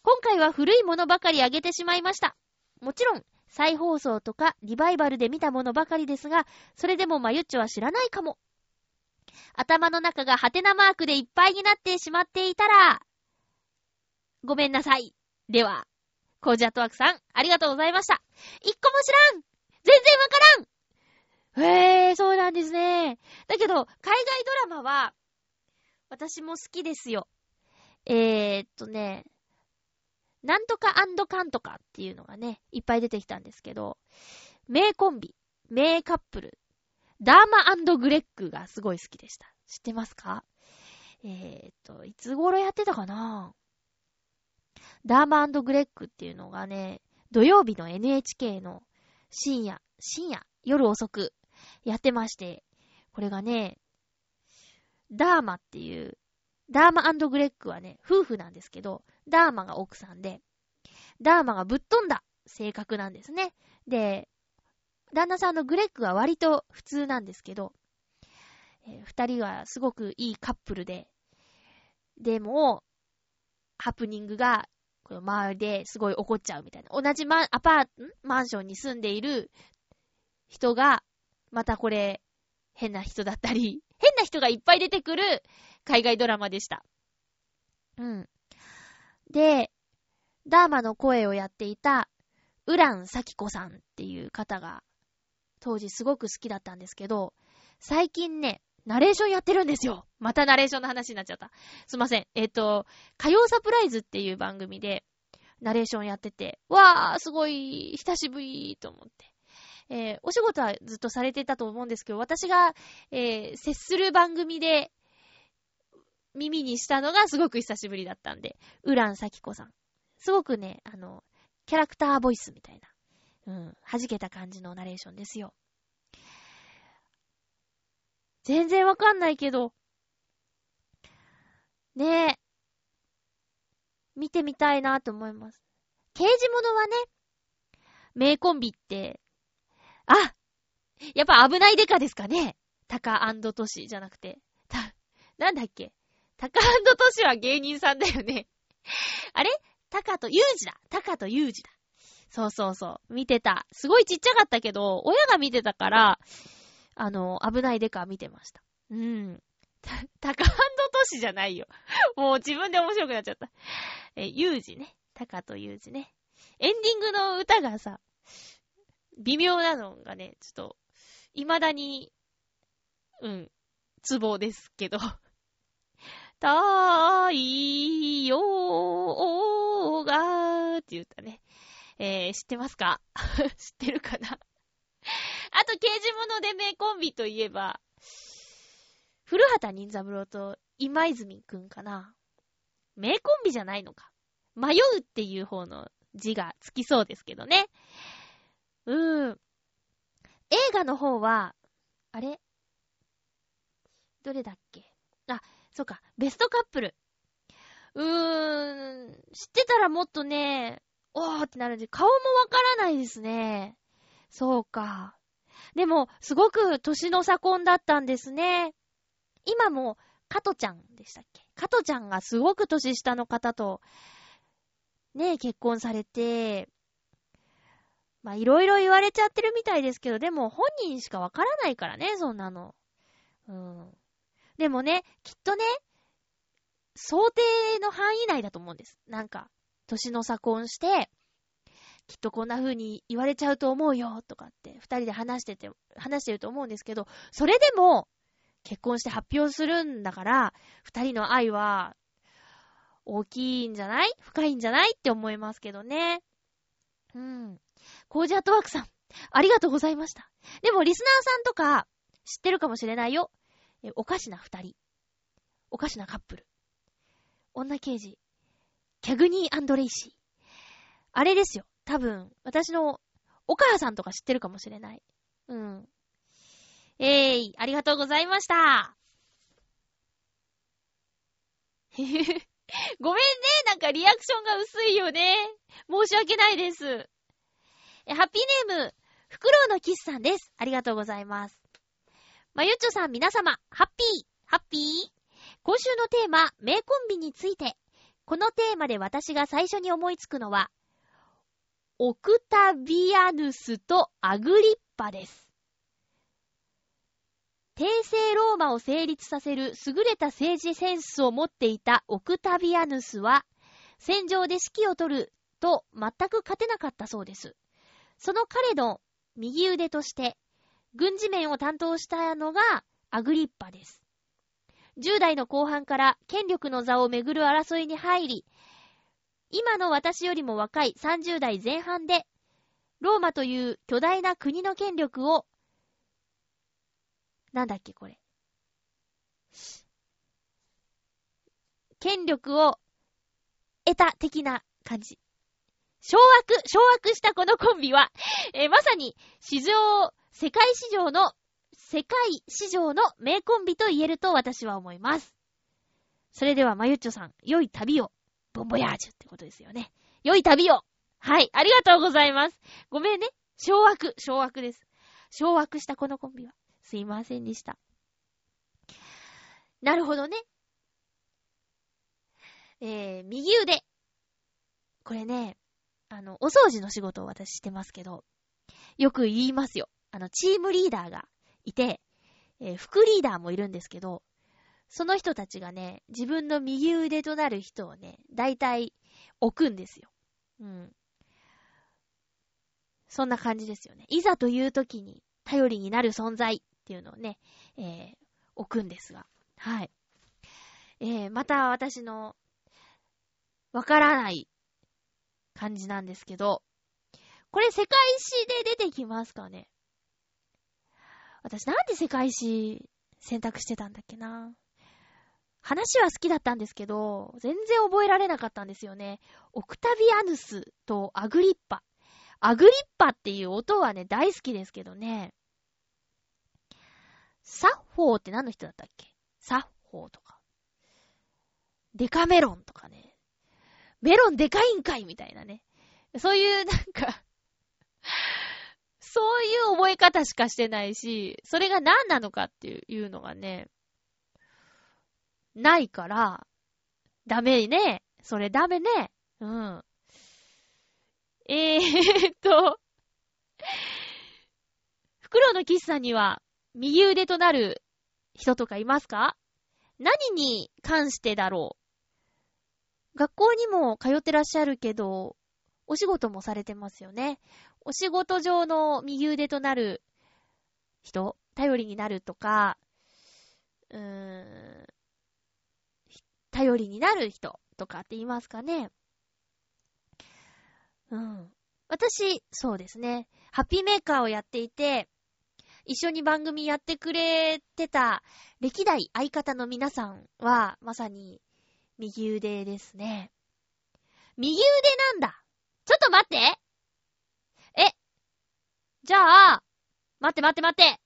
今回は古いものばかり上げてしまいました。もちろん再放送とかリバイバルで見たものばかりですが、それでもまゆっちょは知らないかも。頭の中がハテナマークでいっぱいになってしまっていたらごめんなさい。ではコージャットワークさん、ありがとうございました。一個も知らん、全然わからん。へー、そうなんですね。だけど海外ドラマは私も好きですよ。えーっとねなんとか&かんとかっていうのがね、いっぱい出てきたんですけど、名コンビ、名カップル、ダーマ&グレッグがすごい好きでした。知ってますか？えーっと、いつ頃やってたかな？ダーマ&グレッグっていうのがね、土曜日の エヌエイチケー の深夜、深夜、夜遅くやってまして、これがね、ダーマっていう、ダーマ&グレッグはね、夫婦なんですけど、ダーマが奥さんで、ダーマがぶっ飛んだ性格なんですね。で、旦那さんのグレッグは割と普通なんですけど、えー、二人はすごくいいカップルで、でも、ハプニングがこの周りですごい起こっちゃうみたいな。同じマン、アパート、マンションに住んでいる人が、またこれ、変な人だったり、変な人がいっぱい出てくる海外ドラマでした。うん。で、ダーマの声をやっていたウラン・サキコさんっていう方が当時すごく好きだったんですけど、最近ね、ナレーションやってるんですよ。またナレーションの話になっちゃった。すいません。えっと、火曜サプライズっていう番組でナレーションやってて、わー、すごい久しぶりと思って、えー、お仕事はずっとされてたと思うんですけど、私が、えー、接する番組で耳にしたのがすごく久しぶりだったんで、ウランサキコさん、すごくね、あのキャラクターボイスみたいな、うん、弾けた感じのナレーションですよ。全然わかんないけどねえ、見てみたいなと思います。刑事物はね、名コンビってあ、やっぱ危ないデカですかね。タカ&トシじゃなくてた、なんだっけ、タカ&トシは芸人さんだよねあれタカとユージだ、タカとユージだ、そうそうそう、見てた。すごいちっちゃかったけど親が見てたから、あの危ないデカ見てました。うん、タカ&トシじゃないよもう自分で面白くなっちゃった。え、ユージね、タカとユージね。エンディングの歌がさ、微妙なのがね、ちょっと未だにうんツボですけど太陽がって言ったね、えー、知ってますか知ってるかなあと刑事物で名コンビといえば古畑任三郎と今泉くんかな。名コンビじゃないのか、迷うっていう方の字がつきそうですけどね。うん、映画の方はあれどれだっけ、あ、そうか、ベストカップル。うーん、知ってたらもっとね、おーってなるんで、顔もわからないですね。そうか。でもすごく年の差婚だったんですね。今も加トちゃんでしたっけ、加トちゃんがすごく年下の方とね結婚されて、まあいろいろ言われちゃってるみたいですけど、でも本人しかわからないからね、そんなの。うん。でもね、きっとね、想定の範囲内だと思うんです。なんか年の差婚して。きっとこんな風に言われちゃうと思うよとかって二人で話してて、話してると思うんですけど、それでも結婚して発表するんだから、二人の愛は大きいんじゃない？深いんじゃない？って思いますけどね。うん。コージアットワークさん、ありがとうございました。でもリスナーさんとか知ってるかもしれないよ。え、おかしな二人。おかしなカップル。女刑事。キャグニー&レイシー。あれですよ。多分、私のお母さんとか知ってるかもしれない。うん。えい、ありがとうございました。ごめんね、なんかリアクションが薄いよね。申し訳ないです。え、ハッピーネーム、フクロウのキスさんです。ありがとうございます。まゆっちょさん、皆様、ハッピー、ハッピー。今週のテーマ、名コンビについて。このテーマで私が最初に思いつくのは、オクタビアヌスとアグリッパです。帝政ローマを成立させる優れた政治センスを持っていたオクタビアヌスは、戦場で指揮を取ると全く勝てなかったそうです。その彼の右腕として、軍事面を担当したのがアグリッパです。じゅう代の後半から権力の座をめぐる争いに入り、今の私よりも若いさんじゅう代前半で、ローマという巨大な国の権力を、なんだっけこれ。権力を得た的な感じ。掌握、掌握したこのコンビは、えー、まさに史上、世界史上の、世界史上の名コンビと言えると私は思います。それではまゆっちょさん、良い旅を。ボンボヤージュってことですよね。良い旅を。はい、ありがとうございます。ごめんね。掌握、掌握です。掌握したこのコンビは。すいませんでした。なるほどね。えー、右腕。これね、あの、お掃除の仕事を私してますけど、よく言いますよ。あの、チームリーダーがいて、えー、副リーダーもいるんですけど、その人たちがね、自分の右腕となる人をね、大体置くんですよ。うん。そんな感じですよね。いざという時に頼りになる存在っていうのをね、えー、置くんですが。はい。えー、また私のわからない感じなんですけど、これ世界史で出てきますかね。私なんで世界史選択してたんだっけな。話は好きだったんですけど、全然覚えられなかったんですよね。オクタビアヌスとアグリッパ。アグリッパっていう音はね、大好きですけどね。サッホーって何の人だったっけ？サッホーとか。デカメロンとかね。メロンデカいんかいみたいなね。そういうなんか、そういう覚え方しかしてないし、それが何なのかっていうのがね、ないから、ダメね。それダメね。うん。えーっと、フクロウのキスさんには右腕となる人とかいますか？何に関してだろう？学校にも通ってらっしゃるけど、お仕事もされてますよね。お仕事上の右腕となる人、頼りになるとか、うーん、頼りになる人とかって言いますかね。うん。私、そうですね。ハッピーメーカーをやっていて、一緒に番組やってくれてた歴代相方の皆さんは、まさに右腕ですね。右腕なんだ。ちょっと待って。え、じゃあ、待って待って待って。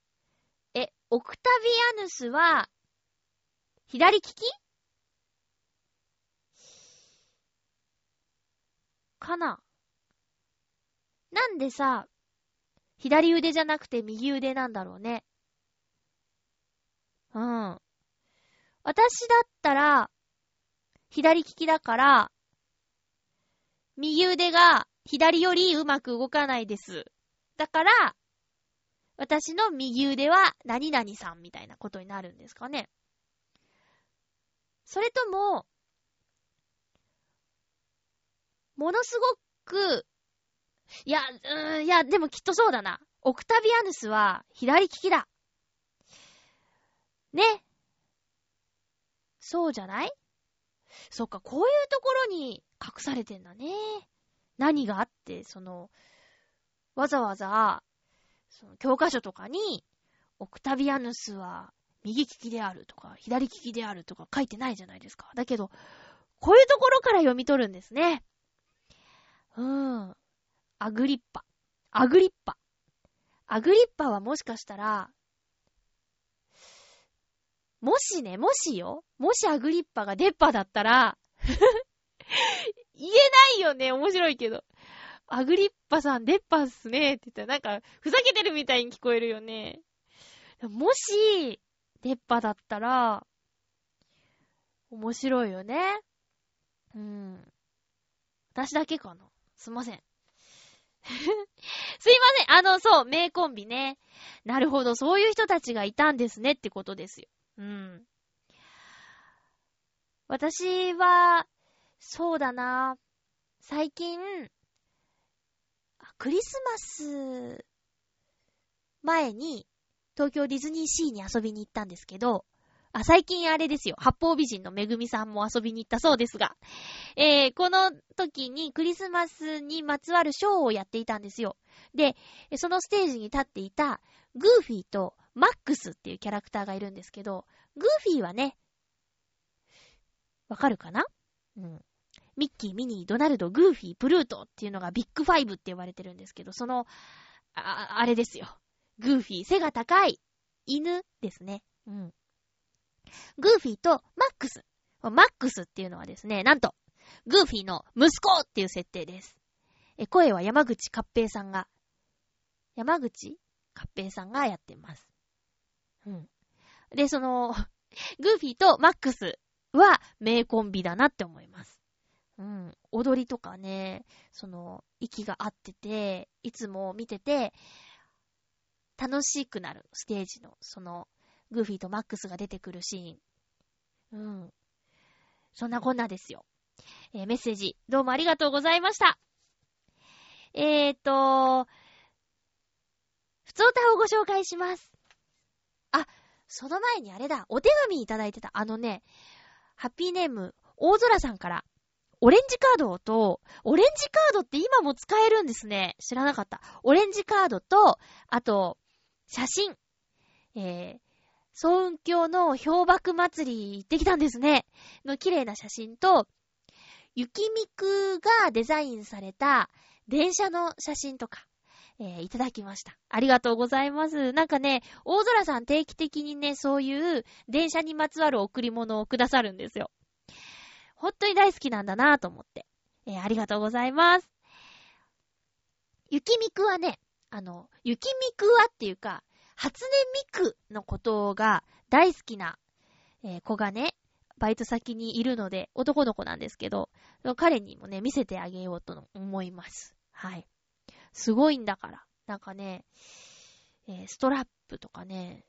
え、オクタビアヌスは、左利き？かな。なんでさ、左腕じゃなくて右腕なんだろうね。うん。私だったら、左利きだから、右腕が左よりうまく動かないです。だから、私の右腕は何々さんみたいなことになるんですかね。それとも、ものすごく、いや、うん、いや、でもきっとそうだな。オクタビアヌスは左利きだ。ね。そうじゃない？そっか、こういうところに隠されてんだね。何があって、その、わざわざ、その教科書とかに、オクタビアヌスは右利きであるとか、左利きであるとか書いてないじゃないですか。だけど、こういうところから読み取るんですね。うん。アグリッパ。アグリッパ。アグリッパはもしかしたら、もしね、もしよ。もしアグリッパが出っ歯だったら、言えないよね。面白いけど。アグリッパさん出っ歯っすね。って言ったらなんか、ふざけてるみたいに聞こえるよね。もし、出っ歯だったら、面白いよね。うん。私だけかな。すいません。すいません。あの、そう、名コンビね。なるほど、そういう人たちがいたんですねってことですよ。うん。私は、そうだな。最近、クリスマス前に東京ディズニーシーに遊びに行ったんですけど、あ、最近あれですよ。八方美人のめぐみさんも遊びに行ったそうですが、えー、この時にクリスマスにまつわるショーをやっていたんですよ。で、そのステージに立っていたグーフィーとマックスっていうキャラクターがいるんですけど、グーフィーはね、わかるかな？うん。ミッキー、ミニー、ドナルド、グーフィー、プルートっていうのがビッグファイブって言われてるんですけど、その、あ、あれですよ。グーフィー、背が高い犬ですね。うん。グーフィーとマックス。マックスっていうのはですね、なんと、グーフィーの息子っていう設定です。え、声は山口勝平さんが、山口勝平さんがやってます。うん。で、その、グーフィーとマックスは名コンビだなって思います。うん。踊りとかね、その、息が合ってて、いつも見てて、楽しくなる、ステージの、その、グーフィーとマックスが出てくるシーン。うん。そんなこんなですよ。えー、メッセージ、どうもありがとうございました。えーと、ふつおたをご紹介します。あ、その前にあれだ、お手紙いただいてた、あのね、ハッピーネーム、大空さんから、オレンジカードと、オレンジカードって今も使えるんですね。知らなかった。オレンジカードと、あと、写真。えー、総雲峡の氷瀑祭り行ってきたんですね。の綺麗な写真と、雪見くがデザインされた電車の写真とか、えー、いただきました。ありがとうございます。なんかね、大空さん定期的にね、そういう電車にまつわる贈り物をくださるんですよ。本当に大好きなんだなと思って、えー、ありがとうございます。雪見くはね、あの、雪見くはっていうか、初音ミクのことが大好きな、えー、子がね、バイト先にいるので、男の子なんですけど、彼にもね、見せてあげようと思います。はい。すごいんだから。なんかね、えー、ストラップとかね、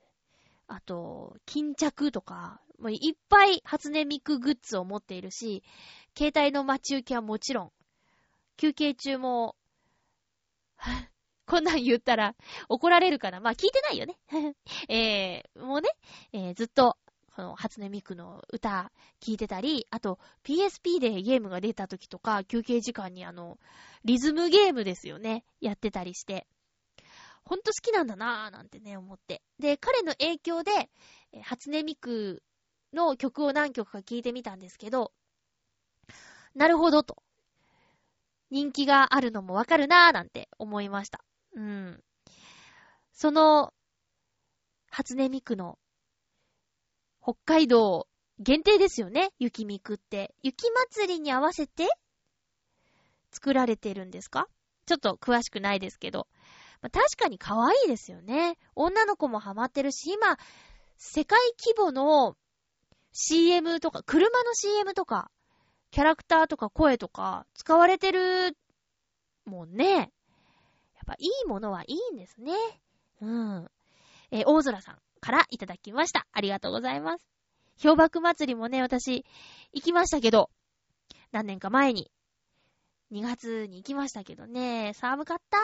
あと、巾着とか、もういっぱい初音ミクグッズを持っているし、携帯の待ち受けはもちろん、休憩中も、こんなん言ったら怒られるかな。まあ聞いてないよね。えー、もうね、えー、ずっとこの初音ミクの歌聞いてたり、あと ピーエスピー でゲームが出た時とか休憩時間にあのリズムゲームですよね、やってたりして、ほんと好きなんだなーなんてね思って。で、彼の影響で初音ミクの曲を何曲か聞いてみたんですけど、なるほどと、人気があるのもわかるなーなんて思いました。うん、その初音ミクの北海道限定ですよね。雪ミクって雪祭りに合わせて作られてるんですか？ちょっと詳しくないですけど、まあ、確かに可愛いですよね。女の子もハマってるし、今世界規模の シーエム とか車の シーエム とかキャラクターとか声とか使われてるもんね。いいものはいいんですね。うん。えー、大空さんからいただきました。ありがとうございます。氷瀑祭りもね、私行きましたけど、何年か前ににがつに行きましたけどね、寒かったー。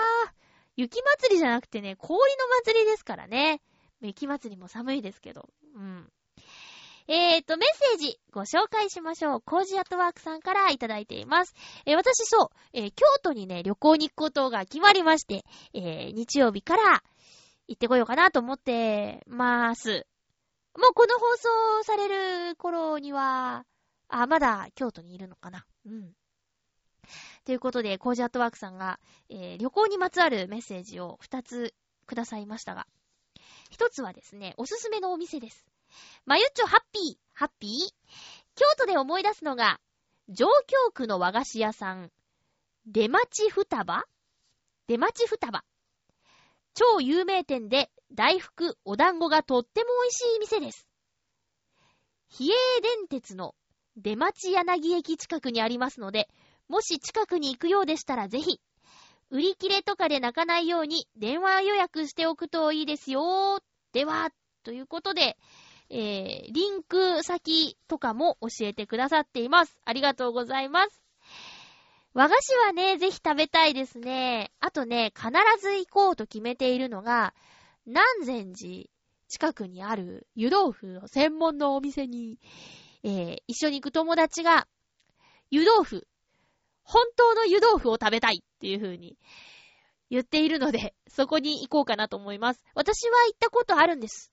雪祭りじゃなくてね、氷の祭りですからね。雪祭りも寒いですけど、うん。えーと、メッセージご紹介しましょう。コージアットワークさんからいただいています。えー、私そう、えー、京都にね、旅行に行くことが決まりまして、えー、日曜日から行ってこようかなと思ってます。もうこの放送される頃には、あ、まだ京都にいるのかな。うん。ということで、コージアットワークさんが、えー、旅行にまつわるメッセージをふたつくださいましたが、ひとつはですね、おすすめのお店です。まゆっちょハッピー、ハッピー。京都で思い出すのが、上京区の和菓子屋さん、出町双葉出町双葉。超有名店で大福、お団子がとっても美味しい店です。比叡電鉄の出町柳駅近くにありますので、もし近くに行くようでしたらぜひ、売り切れとかで泣かないように電話予約しておくといいですよ。では、ということで、えー、リンク先とかも教えてくださっています。ありがとうございます。和菓子はね、ぜひ食べたいですね。あとね、必ず行こうと決めているのが、南禅寺近くにある湯豆腐の専門のお店に、えー、一緒に行く友達が、湯豆腐、本当の湯豆腐を食べたいっていう風に言っているので、そこに行こうかなと思います。私は行ったことあるんです。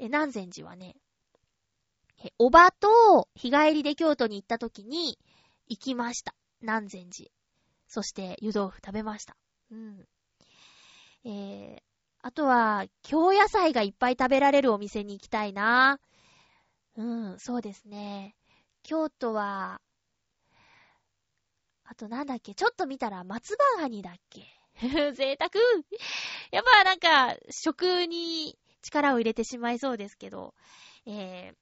え、南禅寺はね、え、おばと日帰りで京都に行った時に行きました。南禅寺。そして湯豆腐食べました。うん。えー、あとは、京野菜がいっぱい食べられるお店に行きたいな。うん、そうですね。京都は、あとなんだっけ、ちょっと見たら松葉ガニだっけ。贅沢。やっぱなんか、食に、力を入れてしまいそうですけど、えー、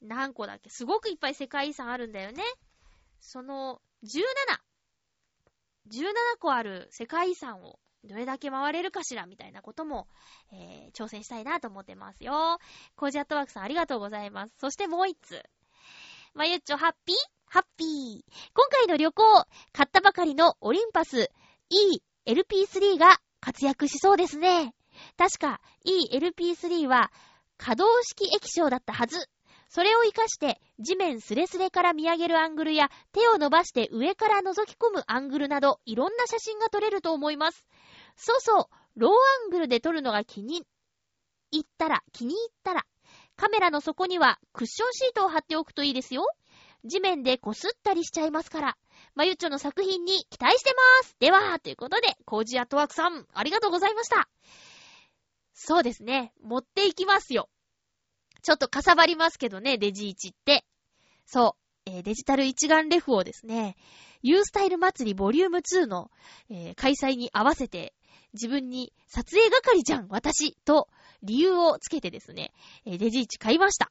何個だっけ？すごくいっぱい世界遺産あるんだよね。そのじゅうなな、じゅうななこある世界遺産をどれだけ回れるかしらみたいなことも、えー、挑戦したいなと思ってますよ。コージアットワークさんありがとうございます。そしてもう一つ、まゆっちょハッピーハッピー。今回の旅行、買ったばかりのオリンパス イーエルピースリー が活躍しそうですね。確か イーエルピースリー は可動式液晶だったはず。それを活かして地面スレスレから見上げるアングルや手を伸ばして上から覗き込むアングルなどいろんな写真が撮れると思います。そうそう、ローアングルで撮るのが気に行ったら、気に入ったら、カメラの底にはクッションシートを貼っておくといいですよ。地面で擦ったりしちゃいますから。まゆっちょの作品に期待してます。では、ということで、コージアットワークさん、ありがとうございました。そうですね、持っていきますよ。ちょっとかさばりますけどね、デジいちって。そう、えー、デジタル一眼レフをですね、ユースタイル祭りボリュームツーの、えー、開催に合わせて、自分に撮影係じゃん私と理由をつけてですね、えー、デジいち買いました。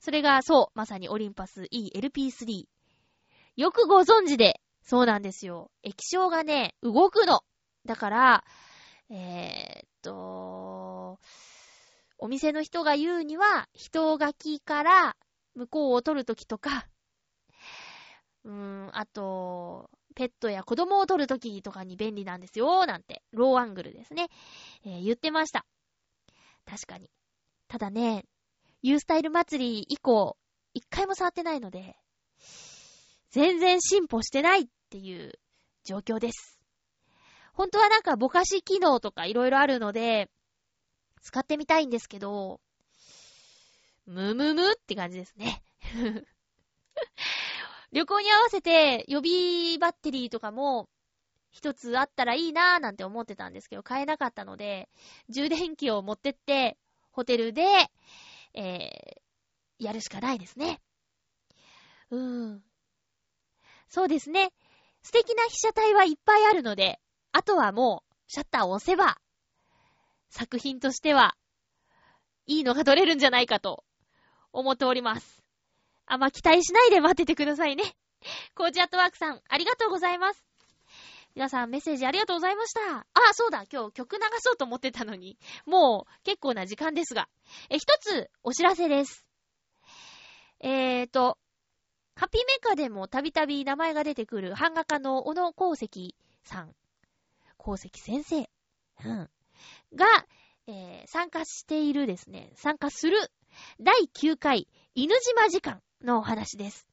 それが、そう、まさにオリンパス イーエルピースリー。よくご存知で、そうなんですよ。液晶がね、動くの。だから、えー、っと、お店の人が言うには、人書きから向こうを撮るときとか、うーん、あと、ペットや子供を撮るときとかに便利なんですよ、なんて、ローアングルですね、えー、言ってました。確かに。ただね、ユースタイル祭り以降、一回も触ってないので、全然進歩してないっていう状況です。本当はなんかぼかし機能とかいろいろあるので、使ってみたいんですけど、むむむって感じですね。旅行に合わせて予備バッテリーとかも一つあったらいいなーなんて思ってたんですけど、買えなかったので、充電器を持ってって、ホテルで、えー、やるしかないですね。うーん。そうですね。素敵な被写体はいっぱいあるので、あとはもうシャッターを押せば、作品としてはいいのが撮れるんじゃないかと思っております。あんま期待しないで待っててくださいね。コージアットワークさん、ありがとうございます。皆さんメッセージありがとうございました。あ、そうだ、今日曲流そうと思ってたのに、もう結構な時間ですが、え、一つお知らせです。えーと、ハッピーメーカーでもたびたび名前が出てくる版画家の小野光石さん、光石先生、うん、が、えー、参加しているですね、参加するだいきゅうかい犬島時間のお話です。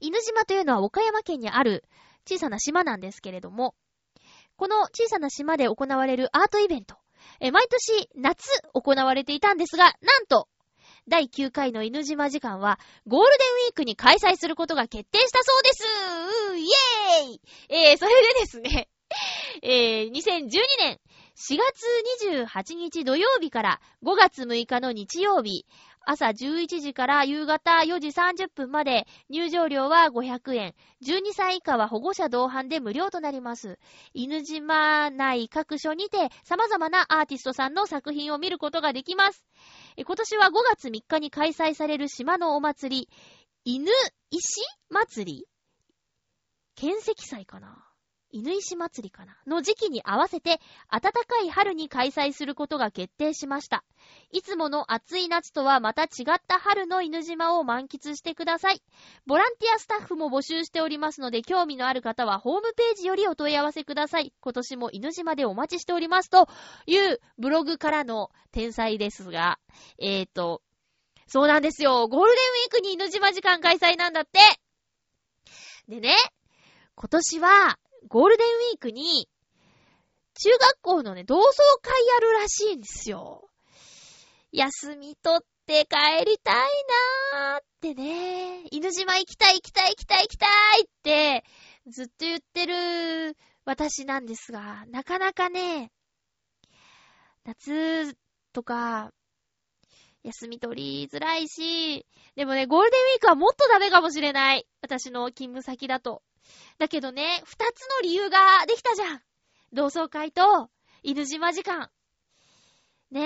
犬島というのは岡山県にある小さな島なんですけれども、この小さな島で行われるアートイベント、え毎年夏行われていたんですが、なんとだいきゅうかいの犬島時間はゴールデンウィークに開催することが決定したそうです。うーイエーイ、えー、それでですね、えー、にせんじゅうにねんしがつにじゅうはちにち土曜日からごがつむいかの日曜日、朝じゅういちじから夕方よじさんじゅっぷんまで、入場料はごひゃくえん、じゅうにさい以下は保護者同伴で無料となります。犬島内各所にて様々なアーティストさんの作品を見ることができます。今年はごがつみっかに開催される島のお祭り、犬石祭り、剣石祭かな、犬石祭りかなの時期に合わせて、暖かい春に開催することが決定しました。いつもの暑い夏とはまた違った春の犬島を満喫してください。ボランティアスタッフも募集しておりますので、興味のある方はホームページよりお問い合わせください。今年も犬島でお待ちしておりますというブログからの転載ですが、えーと、そうなんですよ。ゴールデンウィークに犬島時間開催なんだって。でね、今年は、ゴールデンウィークに中学校のね同窓会やるらしいんですよ。休み取って帰りたいなーってね、犬島行きたい行きたい行きたい行きたいってずっと言ってる私なんですが、なかなかね、夏とか休み取りづらいし、でもね、ゴールデンウィークはもっとダメかもしれない、私の勤務先だと。だけどね、二つの理由ができたじゃん。同窓会と犬島時間。ね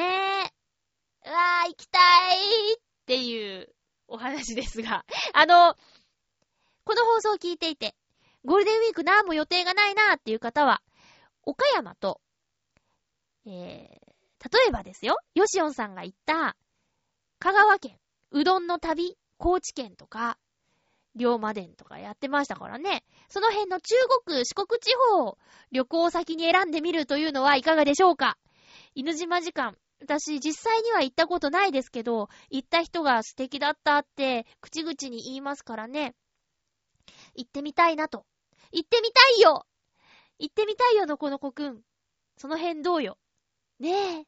え、うわー、行きたいっていうお話ですが、あの、この放送を聞いていて、ゴールデンウィークなんも予定がないなーっていう方は、岡山と、えー、例えばですよ、よしおんさんが行った香川県、うどんの旅、高知県とか、龍馬伝とかやってましたからね。その辺の中国、四国地方を旅行先に選んでみるというのはいかがでしょうか。犬島時間、私実際には行ったことないですけど、行った人が素敵だったって口々に言いますからね。行ってみたいなと。行ってみたいよ、行ってみたいよのこの子くん。その辺どうよねえ。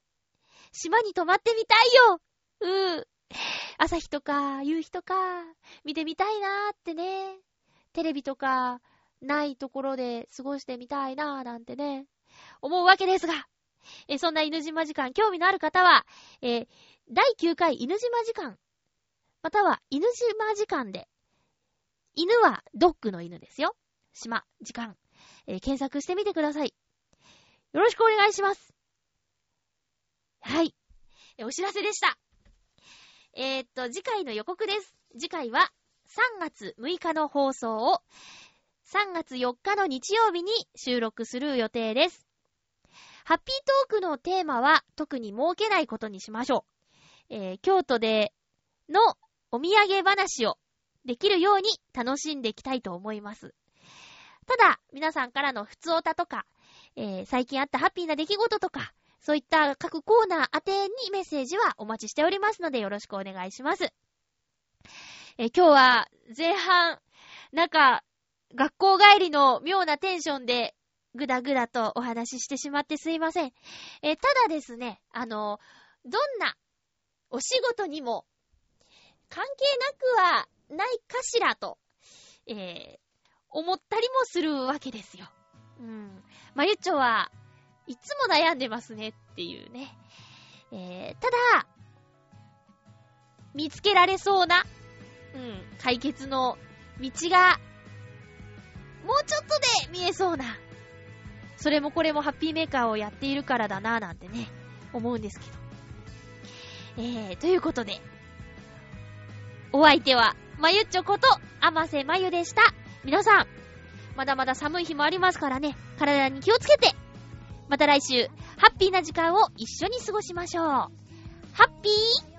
島に泊まってみたいよ。うん。朝日とか夕日とか見てみたいなーってね。テレビとかないところで過ごしてみたいなーなんてね、思うわけですが、えそんな犬島時間興味のある方は、えー、だいきゅうかい犬島時間または犬島時間で、犬はドッグの犬ですよ、島時間、えー、検索してみてください。よろしくお願いします。はい、えー、お知らせでした。えー、っと次回の予告です。次回はさんがつむいかの放送をさんがつよっかの日曜日に収録する予定です。ハッピートークのテーマは特に設けないことにしましょう。えー、京都でのお土産話をできるように楽しんでいきたいと思います。ただ皆さんからのふつおたとか、えー、最近あったハッピーな出来事とか、そういった各コーナー宛てにメッセージはお待ちしておりますので、よろしくお願いします。えー、今日は前半なんか学校帰りの妙なテンションでぐだぐだとお話ししてしまってすいません。えー、ただですね、あのどんなお仕事にも関係なくはないかしらと、えー、思ったりもするわけですよ。うん、まあ、ゆっちょはいつも悩んでますねっていうね。えー、ただ見つけられそうな、うん、解決の道がもうちょっとで見えそうな、それもこれもハッピーメーカーをやっているからだなぁなんてね、思うんですけど。えー、ということで、お相手はまゆっちょこと甘瀬まゆでした。皆さん、まだまだ寒い日もありますからね、体に気をつけて、また来週ハッピーな時間を一緒に過ごしましょう。ハッピー